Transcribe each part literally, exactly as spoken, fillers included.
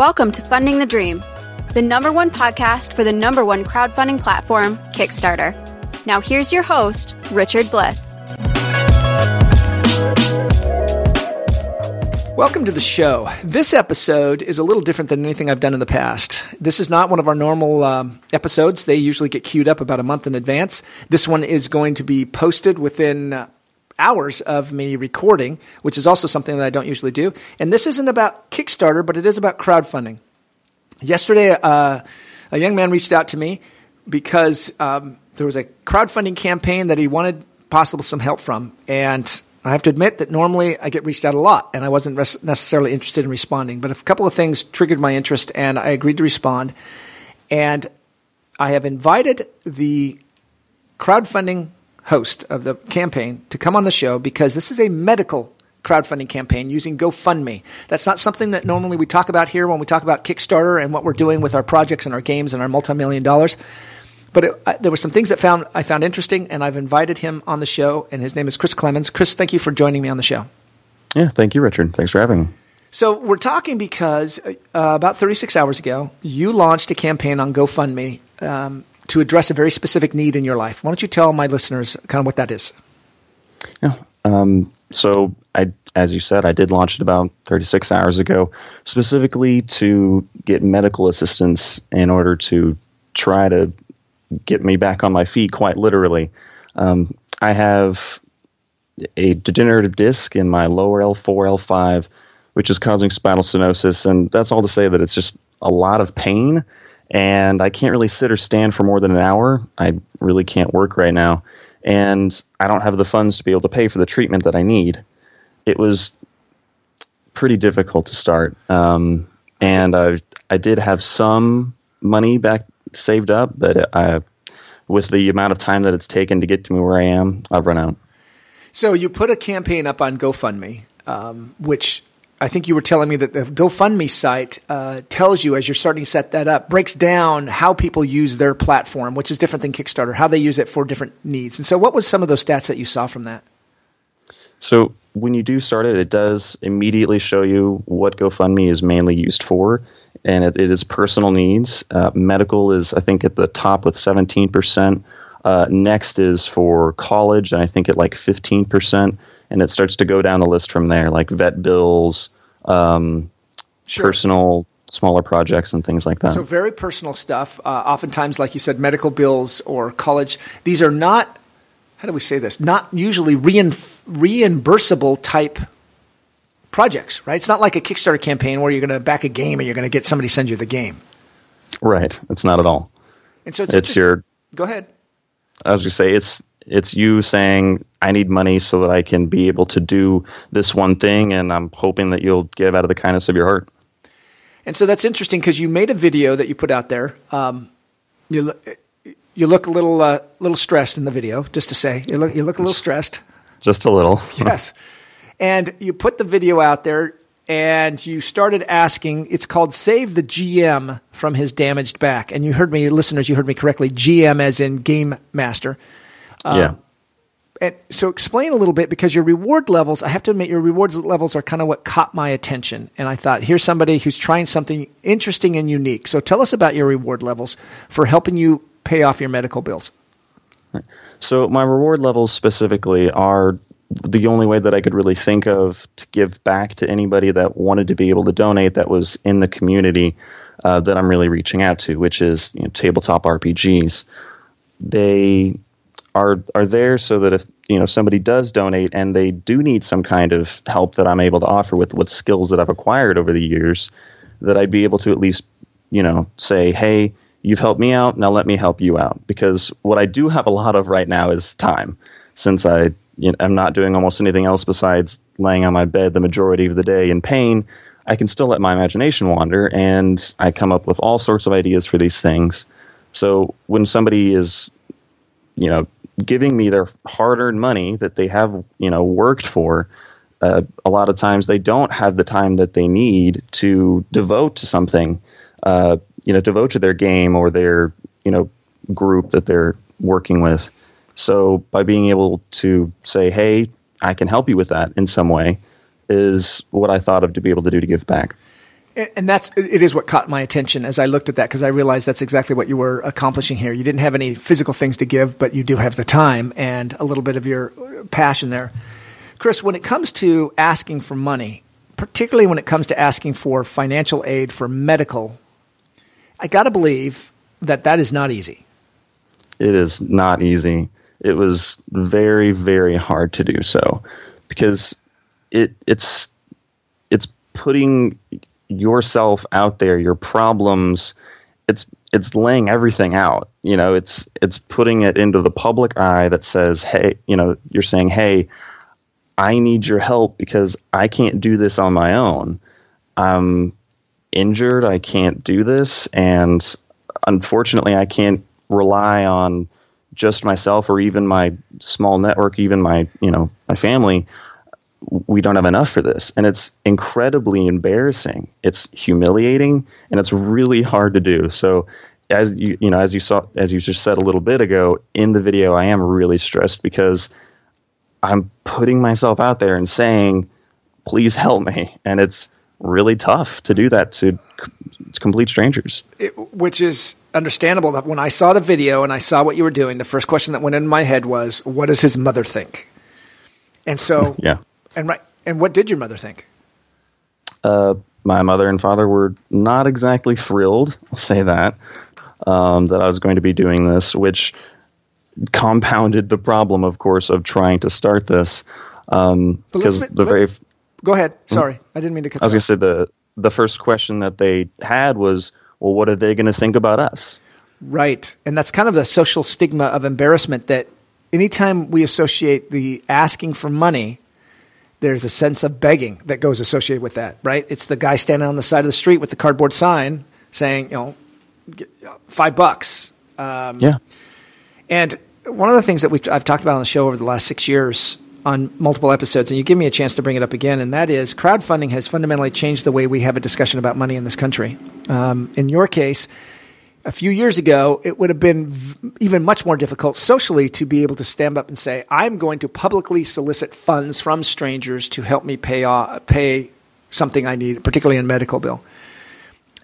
Welcome to Funding the Dream, the number one podcast for the number one crowdfunding platform, Kickstarter. Now here's your host, Richard Bliss. Welcome to the show. This episode is a little different than anything I've done in the past. This is not one of our normal um, episodes. They usually get queued up about a month in advance. This one is going to be posted within uh, hours of me recording, which is also something that I don't usually do. And this isn't about Kickstarter, but it is about crowdfunding. Yesterday, uh, a young man reached out to me because um, there was a crowdfunding campaign that he wanted possible some help from, and I have to admit that normally I get reached out a lot, and I wasn't res- necessarily interested in responding. But a couple of things triggered my interest, and I agreed to respond. And I have invited the crowdfunding host of the campaign to come on the show because this is a medical crowdfunding campaign using GoFundMe. That's not something that normally we talk about here when we talk about Kickstarter and what we're doing with our projects and our games and our multi-million dollars. But it, uh, there were some things that found I found interesting, and I've invited him on the show, and his name is Chris Clemens. Chris, thank you for joining me on the show. Yeah, thank you, Richard. Thanks for having me. So we're talking because uh, about thirty-six hours ago, you launched a campaign on GoFundMe um, to address a very specific need in your life. Why don't you tell my listeners kind of what that is? Yeah. Um, so I, as you said, I did launch it about thirty-six hours ago, specifically to get medical assistance in order to try to get me back on my feet, quite literally. Um, I have a degenerative disc in my lower L four, L five, which is causing spinal stenosis. And that's all to say that it's just a lot of pain. And I can't really sit or stand for more than an hour. I really can't work right now. And I don't have the funds to be able to pay for the treatment that I need. It was pretty difficult to start. Um, and I, I did have some money back saved up, but I, with the amount of time that it's taken to get to me where I am, I've run out. So you put a campaign up on GoFundMe, um, which I think you were telling me that the GoFundMe site uh, tells you as you're starting to set that up, breaks down how people use their platform, which is different than Kickstarter, how they use it for different needs. And so what was some of those stats that you saw from that? So when you do start it, it does immediately show you what GoFundMe is mainly used for. And it, it is personal needs. Uh, medical is, I think, at the top with seventeen percent. Uh, next is for college, and I think at like fifteen percent. And it starts to go down the list from there, like vet bills, um, sure. Personal, smaller projects, and things like that. So very personal stuff. Uh, oftentimes, like you said, medical bills or college. These are not, how do we say this, not usually reinf- reimbursable type projects, right? It's not like a Kickstarter campaign where you're going to back a game and you're going to get somebody to send you the game. Right. It's not at all. And so it's, it's your. Go ahead. I was going to say, it's it's you saying, I need money so that I can be able to do this one thing, and I'm hoping that you'll give out of the kindness of your heart. And so that's interesting because you made a video that you put out there. Um, you, you look a little uh, little stressed in the video, just to say. You look, you look a little stressed. Just a little. Yes. And you put the video out there, and you started asking. It's called "Save the G M from His Damaged Back." And you heard me, listeners. You heard me correctly. G M as in Game Master. Um, yeah. And so, explain a little bit because your reward levels. I have to admit, your rewards levels are kind of what caught my attention. And I thought, here's somebody who's trying something interesting and unique. So, tell us about your reward levels for helping you pay off your medical bills. So, my reward levels specifically are. The only way that I could really think of to give back to anybody that wanted to be able to donate that was in the community uh, that I'm really reaching out to, which is you know, tabletop R P Gs. They are are there so that if you know somebody does donate and they do need some kind of help that I'm able to offer with what skills that I've acquired over the years, that I'd be able to at least you know say, hey, you've helped me out, now let me help you out. Because what I do have a lot of right now is time, since I You know, I'm not doing almost anything else besides laying on my bed the majority of the day in pain. I can still let my imagination wander, and I come up with all sorts of ideas for these things. So when somebody is, you know, giving me their hard-earned money that they have, you know, worked for, uh, a lot of times they don't have the time that they need to devote to something, uh, you know, devote to their game or their, you know, group that they're working with. So by being able to say, hey, I can help you with that in some way is what I thought of to be able to do to give back. And that's it is what caught my attention as I looked at that, because I realized that's exactly what you were accomplishing here. You didn't have any physical things to give, but you do have the time and a little bit of your passion there. Chris, when it comes to asking for money, particularly when it comes to asking for financial aid for medical, I got to believe that that is not easy. It is not easy. It was very, very hard to do so, because it it's it's putting yourself out there, your problems, it's it's laying everything out. You know, it's it's putting it into the public eye that says, hey, you know, you're saying, hey, I need your help because I can't do this on my own. I'm injured, I can't do this, and unfortunately I can't rely on just myself or even my small network, even my, you know, my family. We don't have enough for this. And it's incredibly embarrassing. It's humiliating, and it's really hard to do. So as you, you know, as you saw, as you just said a little bit ago in the video, I am really stressed because I'm putting myself out there and saying, please help me. And it's really tough to do that to complete strangers. It, which is understandable. That when I saw the video and I saw what you were doing, the first question that went into my head was, what does his mother think? And so, yeah. And right, and what did your mother think? Uh, my mother and father were not exactly thrilled, I'll say that, um, that I was going to be doing this, which compounded the problem, of course, of trying to start this. Um, because the very let, go ahead. Sorry, I didn't mean to cut. I was going to say the the first question that they had was, well, what are they going to think about us? Right, and that's kind of the social stigma of embarrassment that anytime we associate the asking for money, there's a sense of begging that goes associated with that, right? It's the guy standing on the side of the street with the cardboard sign saying, you know, five bucks. Um, yeah. And one of the things that we've, I've talked about on the show over the last six years on multiple episodes, and you give me a chance to bring it up again, and that is crowdfunding has fundamentally changed the way we have a discussion about money in this country. Um, in your case, a few years ago, it would have been v- even much more difficult socially to be able to stand up and say, I'm going to publicly solicit funds from strangers to help me pay off, pay something I need, particularly in medical bill.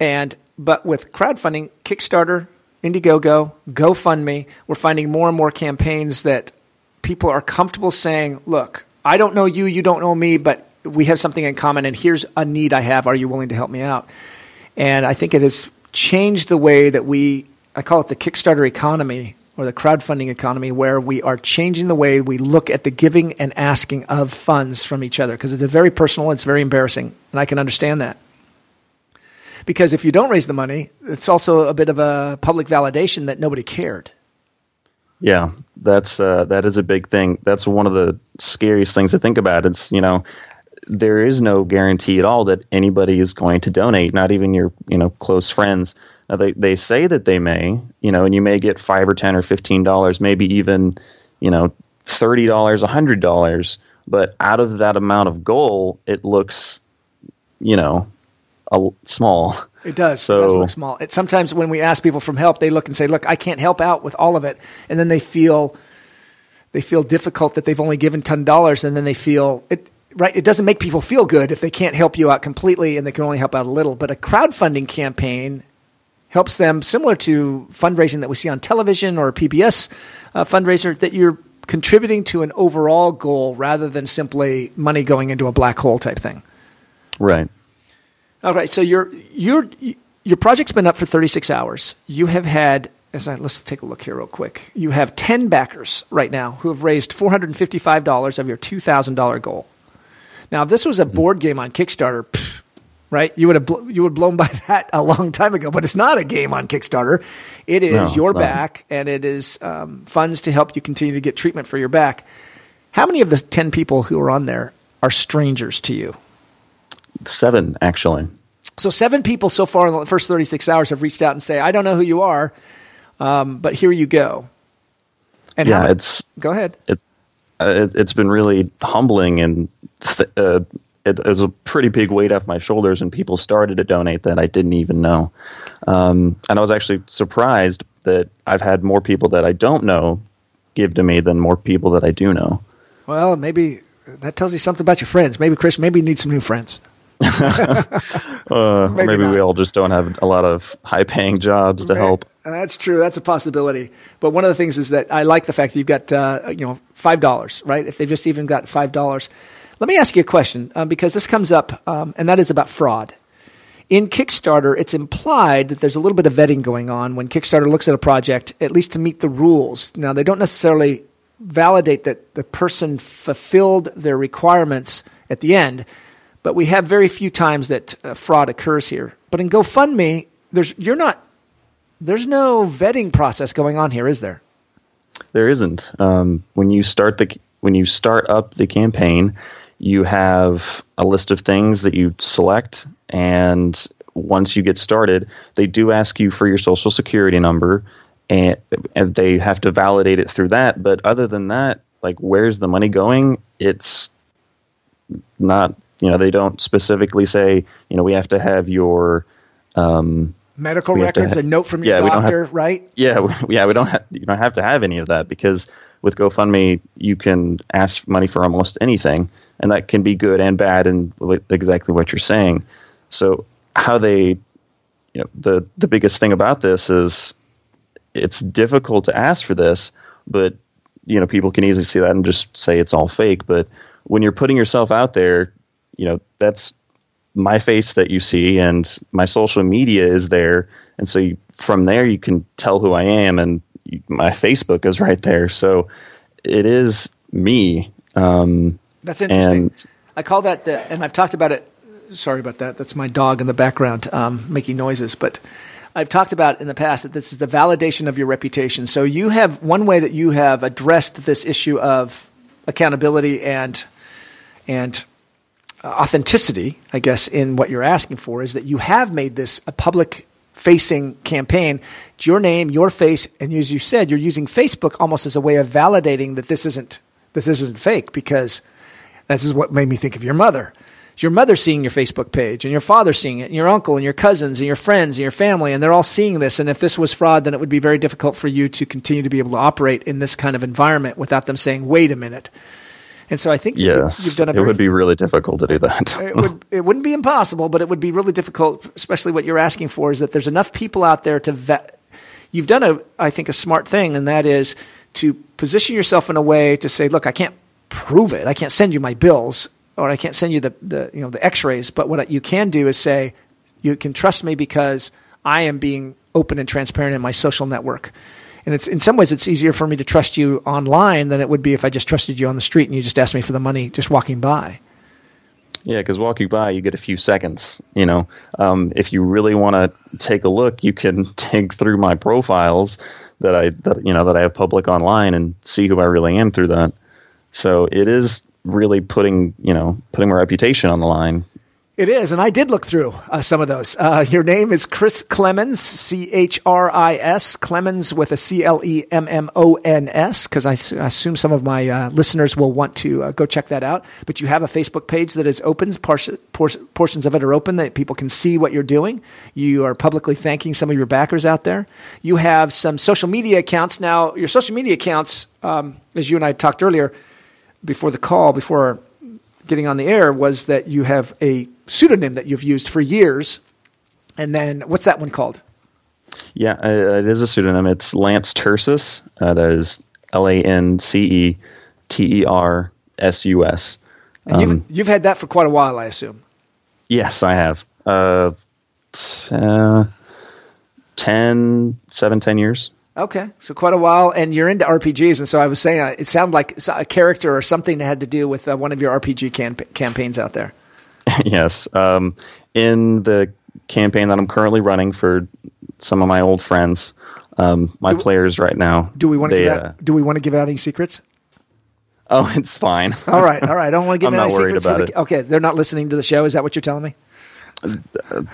And but with crowdfunding, Kickstarter, Indiegogo, GoFundMe, we're finding more and more campaigns that people are comfortable saying, look, I don't know you, you don't know me, but we have something in common, and here's a need I have. Are you willing to help me out? And I think it is changed the way that we, I call it the Kickstarter economy or the crowdfunding economy, where we are changing the way we look at the giving and asking of funds from each other, because it's a very personal, it's very embarrassing, and I can understand that. Because if you don't raise the money, it's also a bit of a public validation that nobody cared. Yeah, that's uh, that is a big thing. That's one of the scariest things to think about. It's, you know, there is no guarantee at all that anybody is going to donate, not even your, you know, close friends. Now, they, they say that they may, you know, and you may get five or ten or fifteen dollars, maybe even, you know, thirty dollars, a hundred dollars. But out of that amount of goal, it looks, you know, a, small. It does. So, it does look small. It, sometimes when we ask people for help, they look and say, "Look, I can't help out with all of it," and then they feel they feel difficult that they've only given ten dollars, and then they feel it. Right, it doesn't make people feel good if they can't help you out completely and they can only help out a little. But a crowdfunding campaign helps them, similar to fundraising that we see on television or a P B S uh, fundraiser, that you're contributing to an overall goal rather than simply money going into a black hole type thing. Right. All right. So your your your project's been up for thirty-six hours. You have had. As I, let's take a look here real quick. You have ten backers right now who have raised four hundred fifty-five dollars of your two thousand dollars goal. Now, if this was a board game on Kickstarter, pff, right? You would have bl- you would have blown by that a long time ago. But it's not a game on Kickstarter. It is no, your back, and it is um, funds to help you continue to get treatment for your back. How many of the ten people who are on there are strangers to you? Seven, actually. So seven people so far in the first thirty-six hours have reached out and say, "I don't know who you are, um, but here you go." And yeah, how- it's go ahead. It, uh, it, it's been really humbling and. Th- uh, it, it was a pretty big weight off my shoulders, and people started to donate that I didn't even know. Um, and I was actually surprised that I've had more people that I don't know give to me than more people that I do know. Well, maybe that tells you something about your friends. Maybe, Chris, maybe you need some new friends. uh, maybe maybe we all just don't have a lot of high-paying jobs to Man, help. That's true. That's a possibility. But one of the things is that I like the fact that you've got uh, you know five dollars, right? If they've just even got five dollars. Let me ask you a question um, because this comes up, um, and that is about fraud. In Kickstarter, it's implied that there's a little bit of vetting going on when Kickstarter looks at a project, at least to meet the rules. Now, they don't necessarily validate that the person fulfilled their requirements at the end, but we have very few times that uh, fraud occurs here. But in GoFundMe, there's you're not there's no vetting process going on here, is there? There isn't. Um, when you start the when you start up the campaign, you have a list of things that you select. And once you get started, they do ask you for your social security number, and, and they have to validate it through that. But other than that, like, where's the money going? It's not, you know, they don't specifically say, you know, we have to have your um, medical records, ha- a note from your yeah, doctor, have, right? Yeah, we, yeah, we don't have, you don't have to have any of that because with GoFundMe, you can ask money for almost anything, and that can be good and bad, and exactly what you're saying. So how they, you know, the, the biggest thing about this is it's difficult to ask for this, but, you know, people can easily see that and just say it's all fake. But when you're putting yourself out there, you know, that's my face that you see and my social media is there. And so you, from there, you can tell who I am, and you, my Facebook is right there. So it is me. Um, that's interesting. And I call that the, and I've talked about it. Sorry about that. That's my dog in the background um, making noises. But I've talked about in the past that this is the validation of your reputation. So you have one way that you have addressed this issue of accountability and and authenticity, I guess, in what you're asking for is that you have made this a public-facing campaign. It's your name, your face, and as you said, you're using Facebook almost as a way of validating that this isn't that this isn't fake, because this is what made me think of your mother. Your mother seeing your Facebook page, and your father seeing it, and your uncle, and your cousins, and your friends, and your family, and they're all seeing this. And if this was fraud, then it would be very difficult for you to continue to be able to operate in this kind of environment without them saying, wait a minute. And so I think yes, you, you've done a very, it would be really difficult to do that. it, would, it wouldn't be impossible, but it would be really difficult, especially what you're asking for is that there's enough people out there to vet. You've done, a, I think, a smart thing, and that is to position yourself in a way to say, look, I can't prove it. I can't send you my bills. Or I can't send you the, the you know the X-rays, but what you can do is say you can trust me because I am being open and transparent in my social network, and it's in some ways it's easier for me to trust you online than it would be if I just trusted you on the street and you just asked me for the money just walking by. Yeah, because walking by you get a few seconds. You know, um, if you really want to take a look, you can dig through my profiles that I that, you know that I have public online and see who I really am through that. So it is. Really putting, you know, putting my reputation on the line. It is, and I did look through uh, some of those. Uh, your name is Chris Clemens, C H R I S, Clemens with a C L E M M O N S, because I, I assume some of my uh, listeners will want to uh, go check that out. But you have a Facebook page that is open, por- por- portions of it are open, that people can see what you're doing. You are publicly thanking some of your backers out there. You have some social media accounts. Now, your social media accounts, um, as you and I talked earlier, before the call, before getting on the air, was that you have a pseudonym that you've used for years. And then what's that one called? Yeah, it is a pseudonym. It's Lance Tersus. Uh, that is L A N C E T E R S U S. And um, you've, you've had that for quite a while, I assume. Yes, I have. Uh, t- uh, ten, seven, ten years. Okay, so quite a while, and you're into R P Gs, and so I was saying uh, it sounded like a character or something that had to do with uh, one of your R P G camp- campaigns out there. Yes. Um, in the campaign that I'm currently running for some of my old friends, um, my do, players right now. Do we want to give out, uh, do we want to give out any secrets? Oh, it's fine. all right, all right. I don't want to give I'm out any secrets. I'm not worried about the, it. Okay, they're not listening to the show. Is that what you're telling me?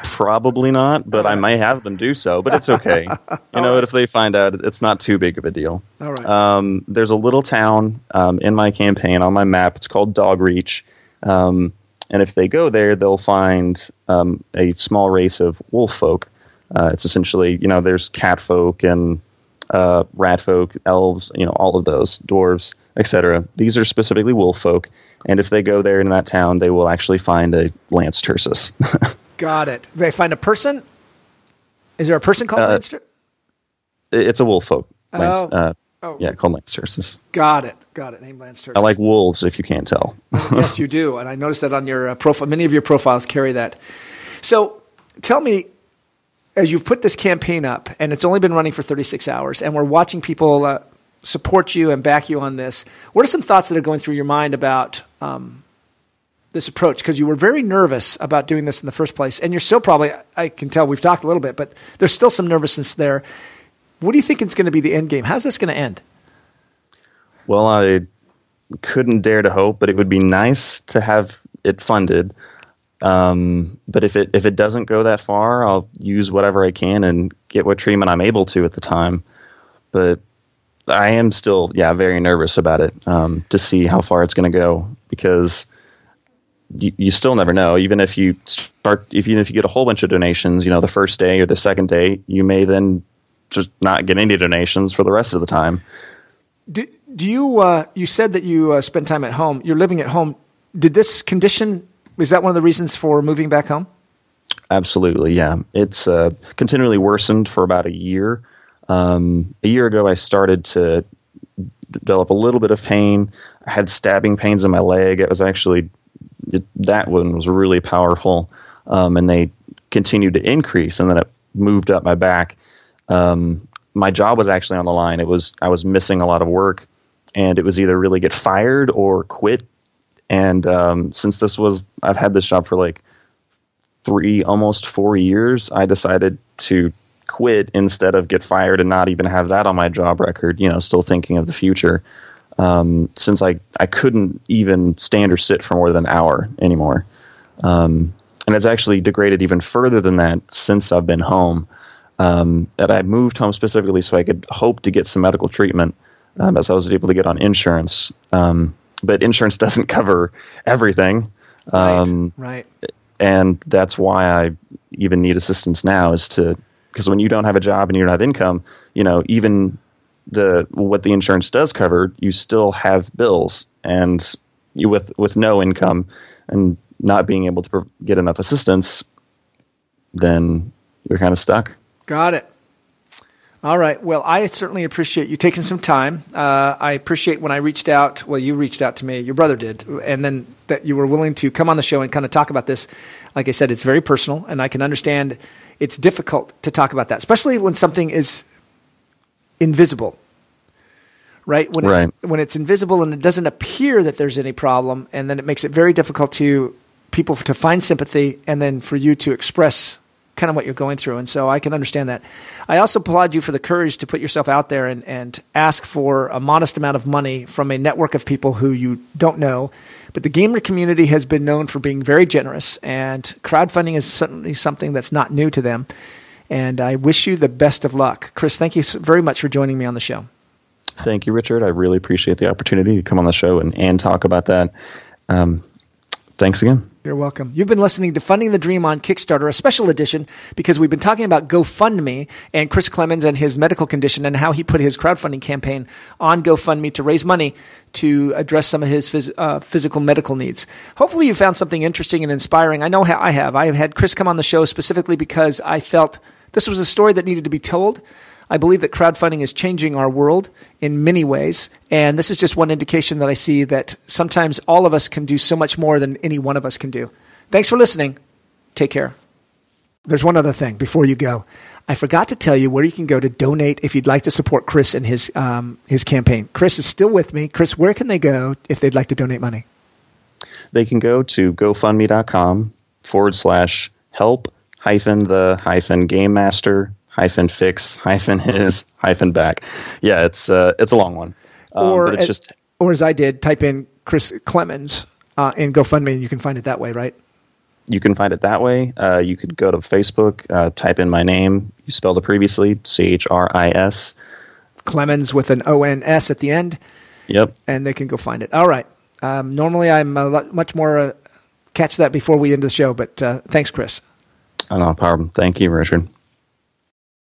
Probably not, but I may have them do so, but it's okay. You know, right. If they find out, it's not too big of a deal. All right. Um, there's a little town um, in my campaign on my map. It's called Dogreach. Um, and if they go there, they'll find um, a small race of wolf folk. Uh, it's essentially, you know, there's cat folk and uh, rat folk, elves, you know, all of those, dwarves, et cetera. These are specifically wolf folk, and if they go there in that town, they will actually find a Lance Tersus. Got it. They find a person? Is there a person called uh, Lance Tersus? It's a wolf folk. Lance, oh. Uh, oh. Yeah, called Lance Tersus. Got it. Got it. Named Lance Tersus. I like wolves, if you can't tell. Yes, you do. And I noticed that on your uh, profile. Many of your profiles carry that. So tell me, as you've put this campaign up, and it's only been running for thirty-six hours, and we're watching people uh, support you and back you on this, what are some thoughts that are going through your mind about um, this approach? Because you were very nervous about doing this in the first place, and you're still probably, I can tell we've talked a little bit, but there's still some nervousness there. What do you think is going to be the end game? How's this going to end? Well, I couldn't dare to hope, but it would be nice to have it funded. Um, but if it if it doesn't go that far, I'll use whatever I can and get what treatment I'm able to at the time. But I am still, yeah, very nervous about it um, to see how far it's going to go, because you, you still never know. Even if you start, if you, if you get a whole bunch of donations, you know, the first day or the second day, you may then just not get any donations for the rest of the time. Do do you? Uh, you said that you uh, spend time at home. You're living at home. Did this condition? Is that one of the reasons for moving back home? Absolutely, yeah. It's uh, continually worsened for about a year. Um, a year ago, I started to develop a little bit of pain. I had stabbing pains in my leg. It was actually, it, that one was really powerful. Um, and they continued to increase, and then it moved up my back. Um, my job was actually on the line. It was I was missing a lot of work, and it was either really get fired or quit. And um, since this was, I've had this job for like three, almost four years, I decided to quit instead of get fired and not even have that on my job record, you know, still thinking of the future. Um, since I, I couldn't even stand or sit for more than an hour anymore. Um, and it's actually degraded even further than that since I've been home. Um, that I moved home specifically so I could hope to get some medical treatment um, as I was able to get on insurance. Um But insurance doesn't cover everything. Um, right, right. And that's why I even need assistance now, is to, because when you don't have a job and you don't have income, you know, even the, what the insurance does cover, you still have bills, and you with, with no income and not being able to get enough assistance, then you're kind of stuck. Got it. All right. Well, I certainly appreciate you taking some time. Uh, I appreciate when I reached out, well, you reached out to me, your brother did, and then that you were willing to come on the show and kind of talk about this. Like I said, it's very personal, and I can understand it's difficult to talk about that, especially when something is invisible, right? When right. It's, when it's invisible and it doesn't appear that there's any problem, and then it makes it very difficult to people to find sympathy, and then for you to express kind of what you're going through. And so I can understand that. I also applaud you for the courage to put yourself out there and, and ask for a modest amount of money from a network of people who you don't know. But the gamer community has been known for being very generous, and crowdfunding is certainly something that's not new to them. And I wish you the best of luck. Chris, thank you very much for joining me on the show. Thank you, Richard. I really appreciate the opportunity to come on the show and, and talk about that. Um, Thanks again. You're welcome. You've been listening to Funding the Dream on Kickstarter, a special edition, because we've been talking about GoFundMe and Chris Clemens and his medical condition and how he put his crowdfunding campaign on GoFundMe to raise money to address some of his phys- uh, physical medical needs. Hopefully you found something interesting and inspiring. I know how I have. I have had Chris come on the show specifically because I felt this was a story that needed to be told. I believe that crowdfunding is changing our world in many ways, and this is just one indication that I see that sometimes all of us can do so much more than any one of us can do. Thanks for listening. Take care. There's one other thing before you go. I forgot to tell you where you can go to donate if you'd like to support Chris and his um, his campaign. Chris is still with me. Chris, where can they go if they'd like to donate money? They can go to GoFundMe.com forward slash help hyphen the hyphen game master hyphen fix hyphen his hyphen back. Yeah, it's uh, it's a long one. Um, or but it's at, just or as I did, type in Chris Clemens uh, in GoFundMe, and you can find it that way, right? You can find it that way. Uh, you could go to Facebook, uh, type in my name. You spelled it previously, C H R I S. Clemens with an O N S at the end. Yep. And they can go find it. All right. Um, normally I'm a lot, much more uh, catch that before we end the show, but uh, thanks, Chris. No problem. Thank you, Richard.